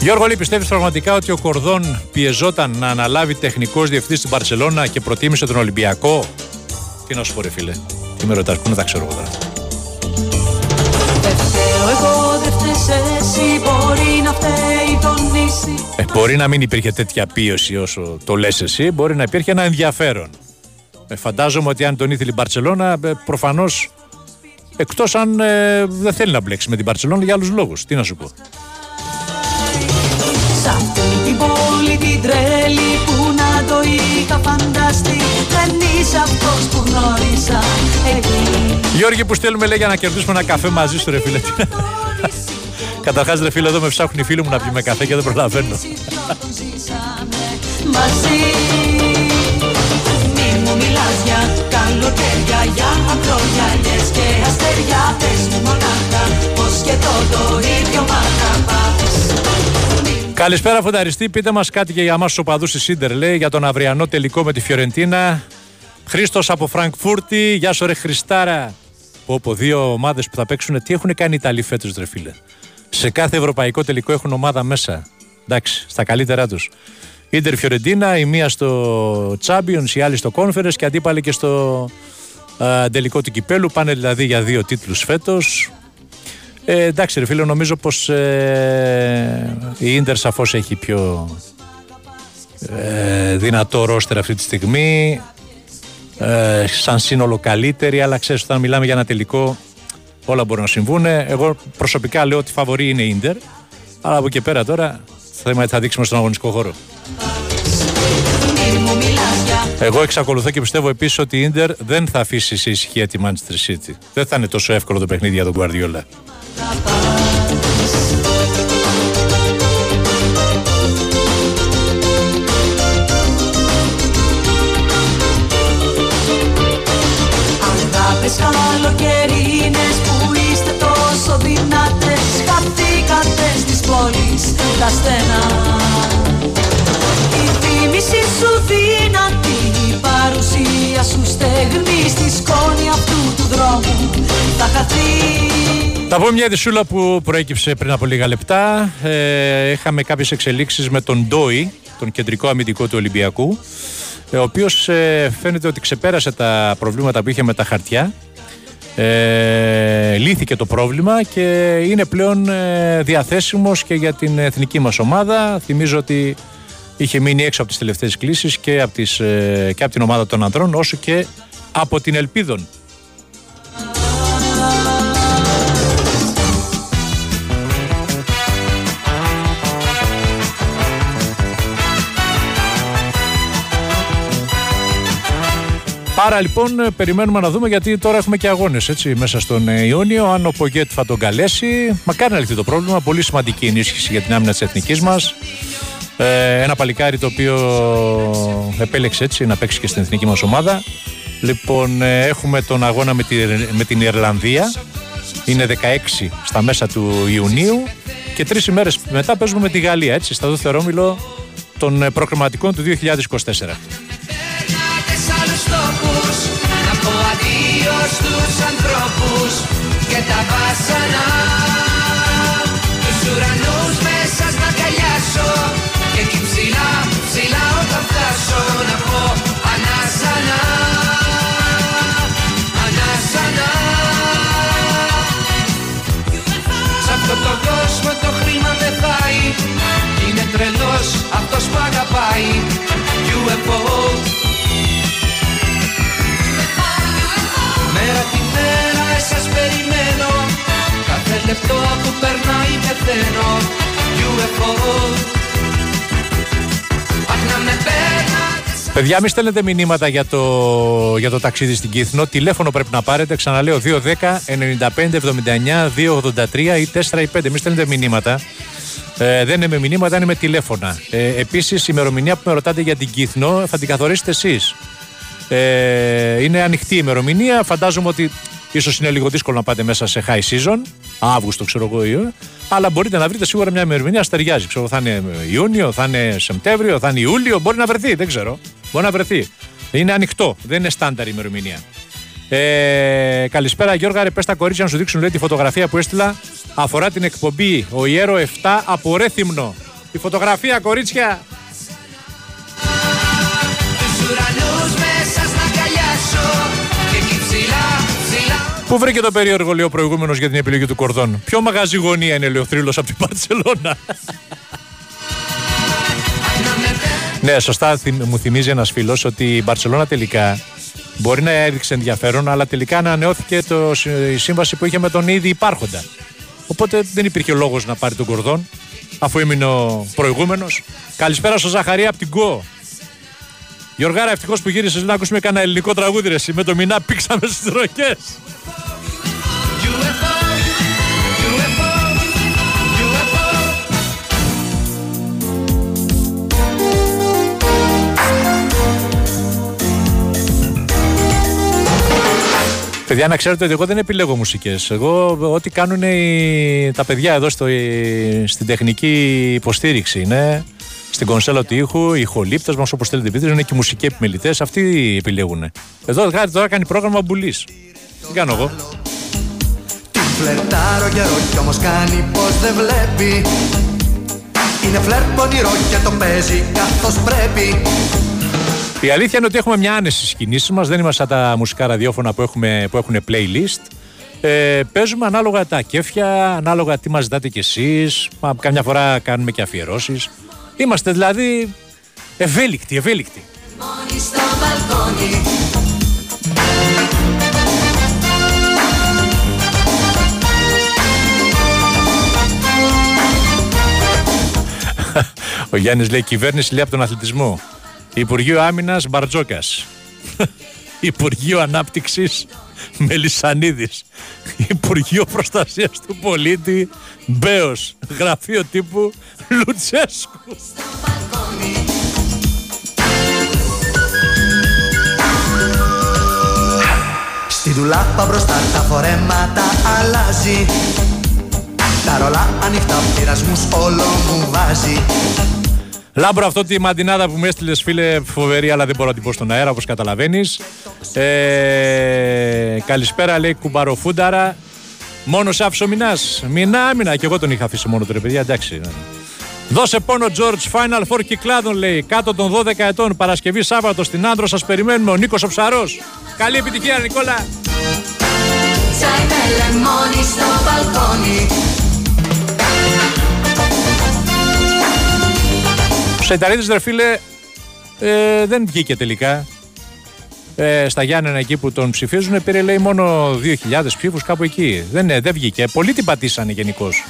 Γιώργο, όλοι πιστεύεις πραγματικά ότι ο Κορδόν πιεζόταν να αναλάβει τεχνικός διευθυντής στην Μπαρσελόνα και προτίμησε τον Ολυμπιακό? Τι να σου πω ρε φίλε, τι με ρωτάς, πού να τα ξέρω εγώ τώρα. Ε, μπορεί να μην υπήρχε τέτοια πίεση όσο το λες εσύ, μπορεί να υπήρχε ένα ενδιαφέρον. Ε, φαντάζομαι ότι αν τον ήθελε η Μπαρσελόνα, προφανώς εκτός αν ε, δεν θέλει να μπλέξει με την Μπαρσελόνα για άλλους λόγους. Τι να σου πω. Σ' αυτή την πόλη την τρέλη που να το είχα φανταστεί, δεν είσαι αυτός που γνώρισα εκεί. Γιώργη που στέλνουμε λέει για να κερδίσουμε ένα καφέ μαζί σου ρε φίλε. Καταρχάς ρε φίλε εδώ με ψάχνουν οι φίλοι μου να πιούμε καφέ και δεν προλαβαίνω. Μαζί μη μου μιλάς για καλοκαίρια, για ακρογιαλιές και αστέρια, πες μου μονάχα πως και το το ίδιο μ' αγαπάς. Καλησπέρα φονταριστή, πείτε μας κάτι και για εμάς τους οπαδούς της Ίντερ, λέει, για τον αυριανό τελικό με τη Φιωρεντίνα. Χρήστος από Φραγκφούρτη, γεια σου ρε Χριστάρα. Πω πω, δύο ομάδες που θα παίξουν, τι έχουν κάνει οι Ιταλοί φέτος ρε φίλε. Σε κάθε ευρωπαϊκό τελικό έχουν ομάδα μέσα, εντάξει, στα καλύτερά τους. Ίντερ Φιωρεντίνα, η μία στο Champions, η άλλη στο Conference και αντίπαλοι και στο α, τελικό του κυπέλου, πάνε δηλαδή για δύο τίτλους φέτος. Ε, εντάξει ρε φίλε, νομίζω πως ε, η Ίντερ σαφώς έχει πιο ε, δυνατό ρόστερ αυτή τη στιγμή, ε, σαν σύνολο καλύτερη, αλλά ξέρεις όταν μιλάμε για ένα τελικό όλα μπορούν να συμβούν. Εγώ προσωπικά λέω ότι φαβορή είναι η Ίντερ, αλλά από εκεί πέρα τώρα θα, θα δείξουμε στον αγωνιστικό χώρο. Εγώ εξακολουθώ και πιστεύω επίσης ότι η Ίντερ δεν θα αφήσει σε ησυχία τη Manchester City. Δεν θα είναι τόσο εύκολο το παιχνίδι για τον Guardiola. Αγάπες καλοκαιρινές που είστε τόσο δυνατές, χαθήκατε στις πόλεις τα στενά. Η θύμηση σου δυνατή, η παρουσία σου στεγνή, στη σκόνη αυτού του δρόμου θα χαθεί. Θα πω μια ειδισούλα που προέκυψε πριν από λίγα λεπτά. Ε, είχαμε κάποιες εξελίξεις με τον Ντόι, τον κεντρικό αμυντικό του Ολυμπιακού, ο οποίος ε, φαίνεται ότι ξεπέρασε τα προβλήματα που είχε με τα χαρτιά. Ε, λύθηκε το πρόβλημα και είναι πλέον ε, διαθέσιμος και για την εθνική μας ομάδα. Θυμίζω ότι είχε μείνει έξω από τις τελευταίες κλήσεις και από, τις, ε, και από την ομάδα των ανδρών, όσο και από την Ελπίδων. Άρα λοιπόν περιμένουμε να δούμε, γιατί τώρα έχουμε και αγώνες έτσι, μέσα στον Ιόνιο. Αν ο Πογέτ θα τον καλέσει, μακάρι να λυθεί το πρόβλημα. Πολύ σημαντική ενίσχυση για την άμυνα της εθνικής μας. Ε, ένα παλικάρι το οποίο επέλεξε έτσι να παίξει και στην εθνική μας ομάδα. Λοιπόν, έχουμε τον αγώνα με, τη, με την Ιρλανδία. Είναι δεκαέξι στα μέσα του Ιουνίου. Και τρεις ημέρες μετά παίζουμε με τη Γαλλία, έτσι, στα δευτερόμιλο των προκριματικών του δύο χιλιάδες είκοσι τέσσερα. Στους ανθρώπους και τα βάσανα, τους ουρανούς μέσα να καλιάσω, και εκεί ψηλά, ψηλά όταν φτάσω να πω ανάσανα, ανάσανα. Σ' αυτό το κόσμο το χρήμα δεν πάει, είναι τρελός αυτός που αγαπάει γιου εφ ο. Μέρα τη μέρα εσάς περιμένω, κάθε λεπτό που περνάει πεθαίνω. γιου εφ ο. Παιδιά, μη στέλνετε μηνύματα για το, για το ταξίδι στην Κύθνο. Τηλέφωνο πρέπει να πάρετε, ξαναλέω, δύο ένα μηδέν εννιά πέντε εβδομήντα εννιά δύο ογδόντα τρία ή τέσσερα ή πέντε. Μη στέλνετε μηνύματα. Ε, δεν είναι με μηνύματα, είναι με τηλέφωνα. ε, Επίσης η ημερομηνία που με ρωτάτε για την Κύθνο θα την καθορίσετε εσείς. Ε, είναι ανοιχτή η ημερομηνία. Φαντάζομαι ότι ίσως είναι λίγο δύσκολο να πάτε μέσα σε high season, Αύγουστο ξέρω εγώ, ε, αλλά μπορείτε να βρείτε σίγουρα μια ημερομηνία αστεριάζει. Ξέρω, θα είναι Ιούνιο, θα είναι Σεπτέμβριο, θα είναι Ιούλιο. Μπορεί να βρεθεί, δεν ξέρω. Μπορεί να βρεθεί. Είναι ανοιχτό, δεν είναι στάνταρ η ημερομηνία. Ε, καλησπέρα Γιώργα, ρε, πες τα κορίτσια να σου δείξουν, λέει, τη φωτογραφία που έστειλα. Αφορά την εκπομπή Ο Ιέρο εφτά από Ρέθυμνο. Τη φωτογραφία, κορίτσια. Πού βρήκε το περίεργο, λέει, ο προηγούμενος για την επιλογή του Κορδόν. Ποιο μαγαζί γωνία είναι, λέει, ο θρύλος από την Μπαρτσελώνα. Ναι, σωστά μου θυμίζει ένας φίλος ότι η Μπαρτσελώνα τελικά μπορεί να έδειξε ενδιαφέρον, αλλά τελικά ανανεώθηκε το, η σύμβαση που είχε με τον ήδη υπάρχοντα. Οπότε δεν υπήρχε λόγος να πάρει τον Κορδόν, αφού ήμουν ο προηγούμενος. Καλησπέρα στο Ζαχαρία από την Κο. Γιωργάρα, ευτυχώς που γύρισες να ακούσουμε κανένα ελληνικό τραγούδι, ρε, με το μηνά πήξαμε στις ροχές. Παιδιά, να ξέρετε ότι εγώ δεν επιλέγω μουσικές. Εγώ ό,τι κάνουν οι... τα παιδιά εδώ στο... στην τεχνική υποστήριξη είναι... Στην κονσέλα του ήχου, οι ηχολήπτες μας, όπως θέλετε πείτε, είναι και οι μουσικοί επιμελητές, αυτοί επιλέγουν. Εδώ κάτι τώρα κάνει πρόγραμμα μπουλής. Τι κάνω εγώ. Τι φλερτάρω καιρό κι όμως κάνει πως δεν βλέπει. Είναι φλερτ πονηρό και το παίζει καθώς πρέπει. Η αλήθεια είναι ότι έχουμε μια άνεση στις κινήσεις μας, δεν είμαστε σαν τα μουσικά ραδιόφωνα που, έχουμε, που έχουν playlist. Ε, παίζουμε ανάλογα τα κέφια, ανάλογα τι μας ζητάτε κι εσείς, μα, καμιά φορά κάνουμε και αφιερώσεις. Είμαστε δηλαδή ευέλικτοι, ευέλικτοι. Ο Γιάννης λέει, κυβέρνηση λέει από τον αθλητισμό. Υπουργείο Άμυνας Μπαρτζόκας. Υπουργείο Ανάπτυξης Μελισσανίδης. Υπουργείο Προστασίας του Πολίτη Μπέος. Γραφείο τύπου Λουτσέσκου. Στη δουλάπα μπροστά τα φορέματα αλλάζει. Τα ρολά ανοιχτά, πειρασμούς όλο μου βάζει. Λάμπρο, αυτό τη μαντινάδα που με έστειλες, φίλε, φοβερή, αλλά δεν μπορώ να την πω στον αέρα, όπως καταλαβαίνεις. Ε, καλησπέρα, λέει, κουμπαροφούνταρα. Μόνο σε άφησε ο Μινάς. Μινά, άμυνα. Και εγώ τον είχα αφήσει μόνο, τρε παιδιά, εντάξει. Δώσε πόνο, George, Final Four Κυκλάδων, λέει. Κάτω των δώδεκα ετών, Παρασκευή, Σάββατο, στην Άνδρο, σας περιμένουμε. Ο Νίκος ο Ψαρός. Καλή επιτυχία, Νικόλα. Τσάι με λεμόνι στο μπαλκόνι. Στους Ιταλίδες, ρε φίλε, ε, δεν βγήκε τελικά. ε, στα Γιάννενα εκεί που τον ψηφίζουν, πήρε λέει μόνο δύο χιλιάδες ψήφους κάπου εκεί. Δεν, δεν βγήκε. Πολλοί την πατήσανε γενικώς.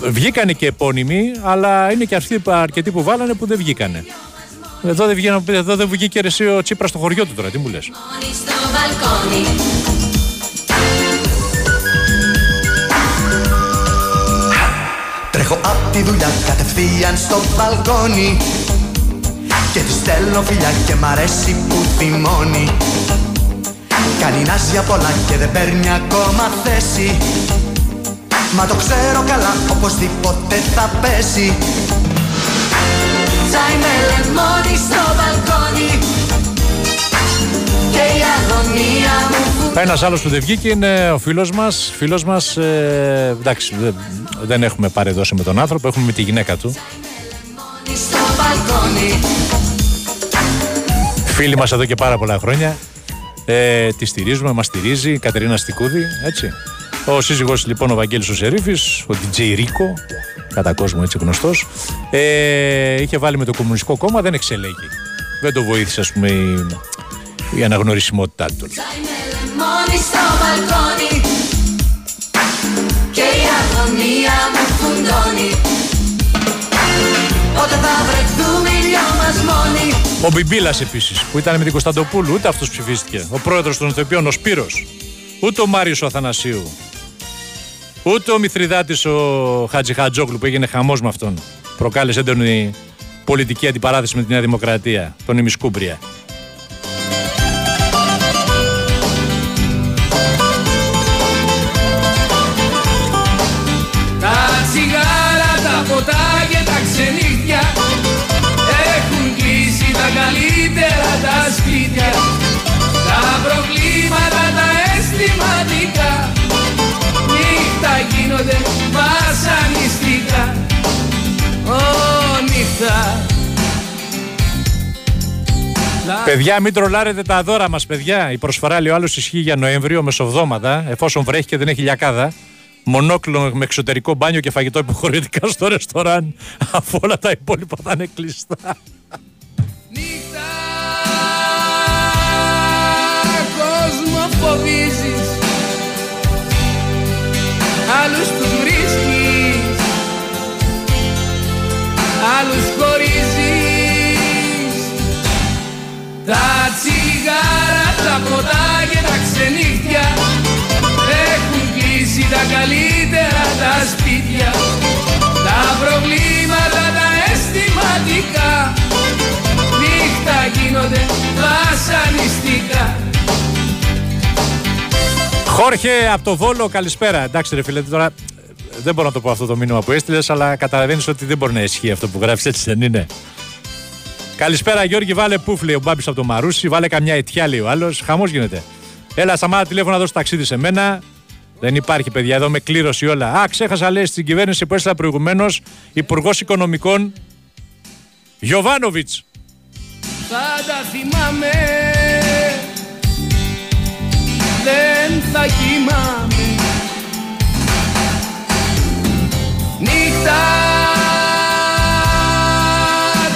Βγήκανε και επώνυμοι, αλλά είναι και αυτοί αρκετοί που βάλανε που δεν βγήκανε. Εδώ δεν, βγήκαν, εδώ δεν βγήκε ρε εσύ ο Τσίπρας στο χωριό του τώρα, τι μου λες. Τρέχω απ' τη δουλειά κατευθείαν στο μπαλκόνι και τη στέλνω φιλιά και μ' αρέσει που θυμώνει. Κάνει νάσια πολλά και δεν παίρνει ακόμα θέση, μα το ξέρω καλά οπωσδήποτε θα πέσει. Τσάι με λεμόνι στο μπαλκόνι και η αγωνία μου. Ένας άλλος που δεν βγήκε είναι ο φίλος μας. Φίλος μας, ε, εντάξει, δεν, δεν έχουμε παρεδώσει με τον άνθρωπο, έχουμε με τη γυναίκα του. Φίλοι μας εδώ και πάρα πολλά χρόνια, ε, τη στηρίζουμε, μας στηρίζει, η Κατερίνα Στικούδη, έτσι. Ο σύζυγός λοιπόν ο Βαγγέλης ο Σερίφης, ο ντι τζέι Ρίκο, κατά κόσμο έτσι γνωστός, ε, είχε βάλει με το Κομμουνιστικό Κόμμα, δεν εξελέγει. Δεν το βοήθησε ας πούμε η, η αναγνωρισιμότητά του. Ο Μπιμπίλας επίσης που ήταν με την Κωνσταντοπούλου, ούτε αυτός ψηφίστηκε. Ο πρόεδρος των Ηθοποιών, ο Σπύρος, ούτε ο Μάριος ο Αθανασίου, ούτε ο Μηθριδάτης ο Χατζιχατζόγλου που έγινε χαμός με αυτόν. Προκάλεσε έντονη πολιτική αντιπαράθεση με τη Νέα Δημοκρατία, τον ημισκούμπρια. Τα τσιγάρα, τα ποτά και τα ξενύχτια έχουν κλείσει τα καλύτερα τα σπίτια. Τα προβλήματα τα αισθηματικά νύχτα γίνονται βασανιστικά. Ω νύχτα. Παιδιά, μην τρολάρετε τα δώρα μας, παιδιά. Η προσφορά λέει ο άλλος ισχύει για Νοέμβριο μεσοβδόμαδα, εφόσον βρέχει και δεν έχει λιακάδα. Μονόκλο με εξωτερικό μπάνιο και φαγητό υποχρεωτικά στο ρεστοράν, αφού όλα τα υπόλοιπα θα είναι κλειστά. Νύχτα κόσμο φοβίζεις, άλλους τους βρίσκεις, άλλους χωρίζεις. Τα τσιγάρα, τα ποτά και τα ξενύχτια έχουν κλείσει τα καλύτερα τα σπίτια. Τα προβλήματα τα αισθηματικά νύχτα γίνονται βασανιστικά. Χόρχε από το Βόλο, καλησπέρα. Εντάξει ρε φίλε, τώρα δεν μπορώ να το πω αυτό το μήνυμα που έστειλες, αλλά καταλαβαίνεις ότι δεν μπορεί να ισχύει αυτό που γράφεις, έτσι δεν είναι. Καλησπέρα Γιώργη, βάλε πούφλε ο Μπάμπης από το Μαρούσι, βάλε καμιά αιτιά λέει ο άλλος, χαμός γίνεται. Έλα σταμάτα τηλέφωνο να δώσω ταξίδι σε μένα. Δεν υπάρχει παιδιά, εδώ με κλήρωση όλα. Α, ξέχασα λέει στην κυβέρνηση που έστειλα προηγουμένως, Υπουργός Οικονομικών Γιοβάνοβιτς. Πάντα θυμάμαι, δεν θα κοιμάμαι. Νύχτα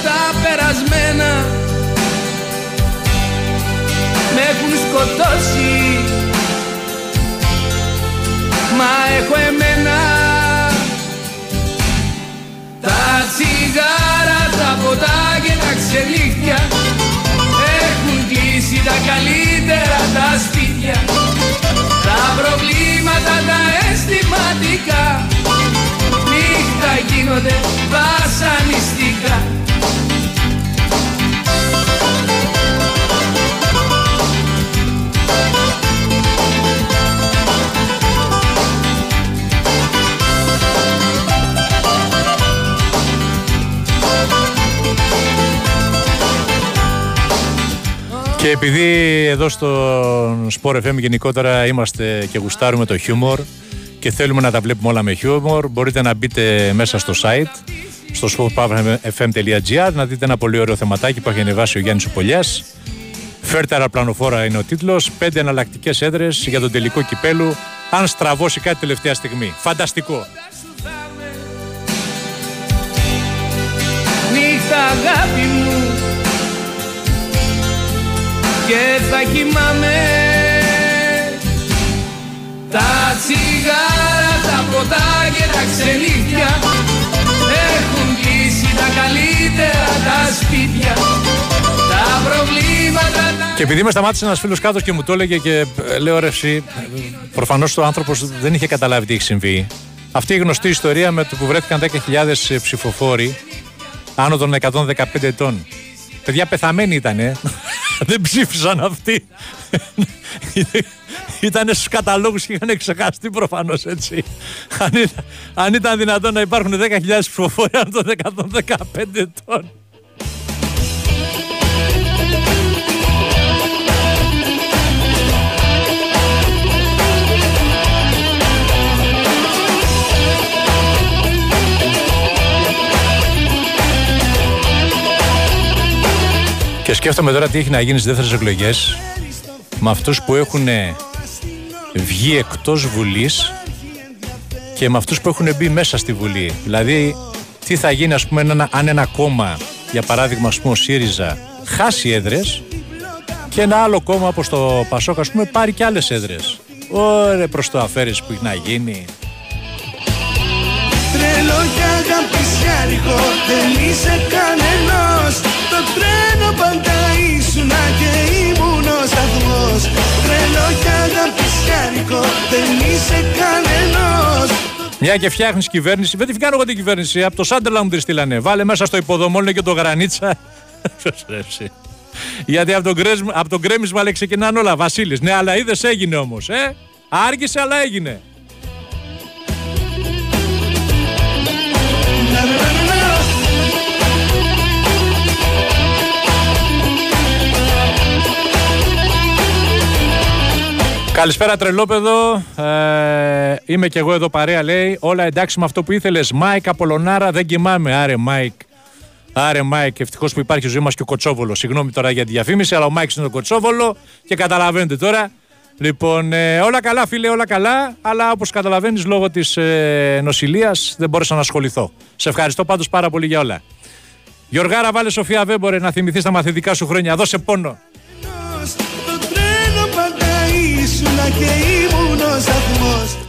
τα περασμένα με έχουν σκοτώσει, μα έχω εμένα. Τα τσιγάρα, τα ποτά και τα ξενύχτια έχουν κλείσει τα καλύτερα τα σπίτια. Τα προβλήματα τα αισθηματικά νύχτα γίνονται βασανιστικά. Και επειδή εδώ στον Sport εφ εμ γενικότερα είμαστε και γουστάρουμε το χιούμορ και θέλουμε να τα βλέπουμε όλα με χιούμορ, μπορείτε να μπείτε μέσα στο site, στο sportfm.gr, να δείτε ένα πολύ ωραίο θεματάκι που έχει ανεβάσει ο Γιάννης ο Πολιάς. Φέρτε αεροπλανοφόρα είναι ο τίτλος. Πέντε εναλλακτικές έδρες για τον τελικό κυπέλου, αν στραβώσει κάτι τελευταία στιγμή. Φανταστικό. Νύχτα αγάπη μου, και θα κοιμάμαι. Τα τσιγάρα, τα ποτά και τα ξενύχια έχουν κλείσει τα καλύτερα τα σπίτια. Τα προβλήματα τα... Και επειδή με σταμάτησε ένας φίλος κάτω και μου το έλεγε και λέω ρε εσύ, προφανώς το άνθρωπος δεν είχε καταλάβει τι έχει συμβεί. Αυτή η γνωστή ιστορία με το που βρέθηκαν δέκα χιλιάδες ψηφοφόροι άνω των εκατόν δεκαπέντε ετών. Παιδιά πεθαμένοι ήτανε, δεν ψήφισαν αυτοί. Ήτανε στους καταλόγους και είχαν ξεχαστεί προφανώς, έτσι. Αν ήταν, αν ήταν δυνατόν να υπάρχουν δέκα χιλιάδες ψηφοφόροι άνω των εκατόν δεκαπέντε ετών. Και σκέφτομαι τώρα τι έχει να γίνει στις δεύτερες εκλογές με αυτούς που έχουν βγει εκτός Βουλής και με αυτούς που έχουν μπει μέσα στη Βουλή. Δηλαδή, τι θα γίνει, ας πούμε, ένα, αν ένα κόμμα, για παράδειγμα, ας πούμε, ο ΣΥΡΙΖΑ χάσει έδρες και ένα άλλο κόμμα, όπως το ΠΑΣΟΚ, ας πούμε, πάρει και άλλες έδρες. Ωραία, προς το αφαίρεση που έχει να γίνει. Τρελό για αγάπη σε αργό, δεν είσαι κανενός. Το τρένο πάντα ήσουνα και ήμουν ο σταθμός. Τρελό για αγάπη σε αργό, δεν είσαι κανενός. Μια και φτιάχνεις κυβέρνηση, δεν τη φτιάχνω εγώ την κυβέρνηση, από το Σάντερλα μου τη στείλανε. Βάλε μέσα στο υποδομόλιο και το Γρανίτσα. Γιατί από τον, κρέσ, από τον κρέμισμα λέει ξεκινάνε όλα. Βασίλης, ναι, αλλά είδες έγινε όμως, ε. Άργησε αλλά έγινε. Καλησπέρα τρελόπεδο, ε, είμαι και εγώ εδώ παρέα, λέει. Όλα εντάξει με αυτό που ήθελες, Μάικ Απολωνάρα, δεν κοιμάμαι. Άρε Μάικ, άρε Μάικ, ευτυχώς που υπάρχει ζωή μας και ο Κοτσόβολο. Συγγνώμη τώρα για τη διαφήμιση, αλλά ο Μάικ είναι ο Κοτσόβολο και καταλαβαίνετε τώρα. Λοιπόν, ε, όλα καλά φίλε, όλα καλά, αλλά όπως καταλαβαίνεις λόγω της ε, νοσηλείας δεν μπόρεσα να ασχοληθώ. Σε ευχαριστώ πάντως πάρα πολύ για όλα. Γιωργάρα βάλε Σοφία Βέμπορε να θυμηθείς τα μαθητικά σου χρόνια, δώσε πόνο.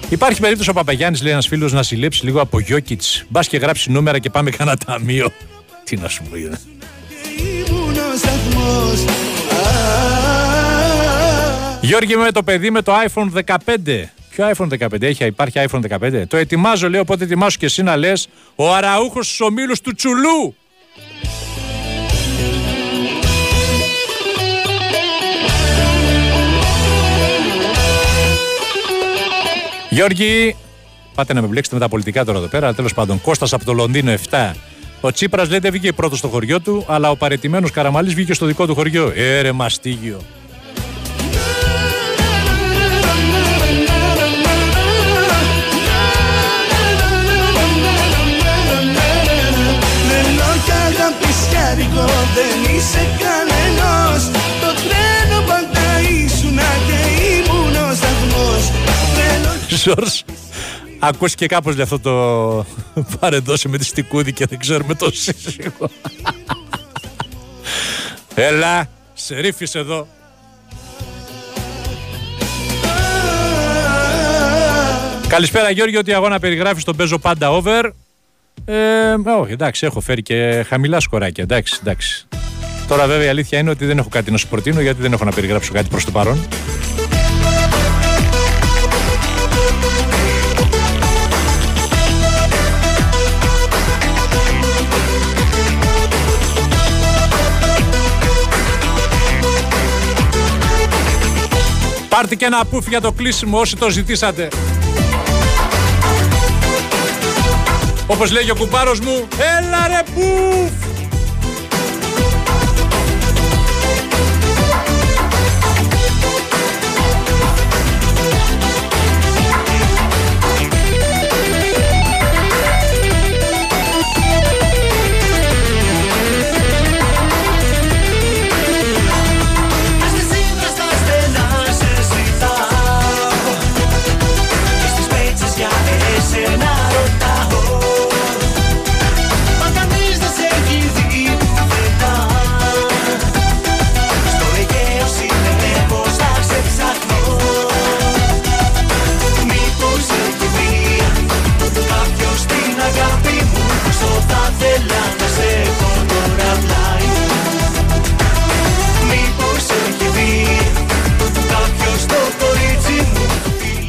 Υπάρχει περίπτωση ο Παπαγιάννης, λέει ένας φίλος, να συλλέψει λίγο από Γιόκιτς. Μπας και γράψει νούμερα και πάμε κανένα ταμείο. Τι να σου πω, είδα. Γιώργη με το παιδί με το iPhone δεκαπέντε. Ποιο iPhone δεκαπέντε έχει, υπάρχει iPhone δεκαπέντε. Το ετοιμάζω, λέει, οπότε ετοιμάσου και εσύ να λες ο αραούχος στους ομίλους του Τσουλού. Γιώργη, πάτε να με μπλέξετε με τα πολιτικά τώρα εδώ πέρα. Τέλος πάντων, Κώστας από το Λονδίνο επτά. Ο Τσίπρας λέει δεν βγήκε πρώτος στο χωριό του, αλλά ο παραιτημένος Καραμαλής βγήκε στο δικό του χωριό. Έρε μαστίγιο. Δεν είσαι κανένας. Το τρένο πάντα ήσουνα και ήμουν ο σταθμός. Ζορς, ακούς και κάπως για αυτό το παρεντώσει με τη Στικούδη και δεν ξέρουμε το σύζυγο. Έλα, Σερίφης εδώ. Καλησπέρα Γιώργη, ότι αγώνα περιγράφεις τον παίζω πάντα over. Ε, όχι, εντάξει, έχω φέρει και χαμηλά σκοράκια. Εντάξει, εντάξει. Τώρα, βέβαια, η αλήθεια είναι ότι δεν έχω κάτι να σου προτείνω γιατί δεν έχω να περιγράψω κάτι προς το παρόν. Πάρτε και ένα πουφ για το κλείσιμο όσοι το ζητήσατε. Όπως λέγει ο κουμπάρος μου, έλα ρε πουφ! Μα κανείς δεν σε κοιτάει.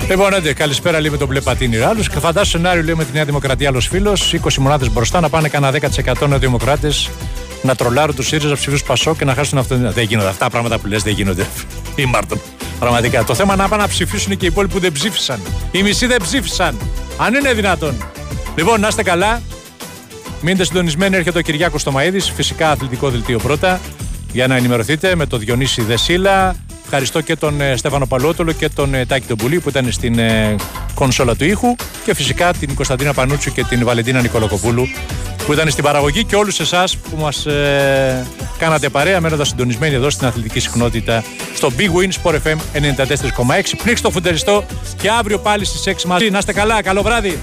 Λοιπόν, άντε, καλησπέρα λέει με τον μπλε πατίνι Ράλλους. Και φαντάσου σενάριο λέει με τη Νέα Δημοκρατία, άλλο φίλο. είκοσι μονάδες μπροστά, να πάνε κανένα δέκα τοις εκατό νεοδημοκράτες να τρολάρουν τους ΣΥΡΙΖΑ ψηφίους Πασό και να χάσουν την αυτοδυναμία. Δεν γίνονται αυτά πράγματα που λες, δεν γίνονται. Ή Μάρτον. Πραγματικά. Το θέμα να πάνε να ψηφίσουν και οι υπόλοιποι που δεν ψήφισαν. Οι μισοί δεν ψήφισαν. Αν είναι δυνατόν. Λοιπόν, να είστε καλά. Μείνετε συντονισμένοι, έρχεται ο Κυριάκος Τωμαΐδης. Φυσικά αθλητικό δελτίο πρώτα. Για να ενημερωθείτε με τον Διονύση Δεσίλα. Ευχαριστώ και τον ε, Στέφανο Παλότολο και τον ε, Τάκη τον Πουλή που ήταν στην ε, κονσόλα του ήχου. Και φυσικά την Κωνσταντίνα Πανούτσου και την Βαλεντίνα Νικολακοπούλου που ήταν στην παραγωγή. Και όλους εσάς που μας ε, κάνατε παρέα μένοντας συντονισμένοι εδώ στην αθλητική συχνότητα στο B-Win SportFM ενενήντα τέσσερα κόμμα έξι. Πνίξτε το φουντεριστό και αύριο πάλι στις έξι μαζί. Να είστε καλά, καλό βράδυ.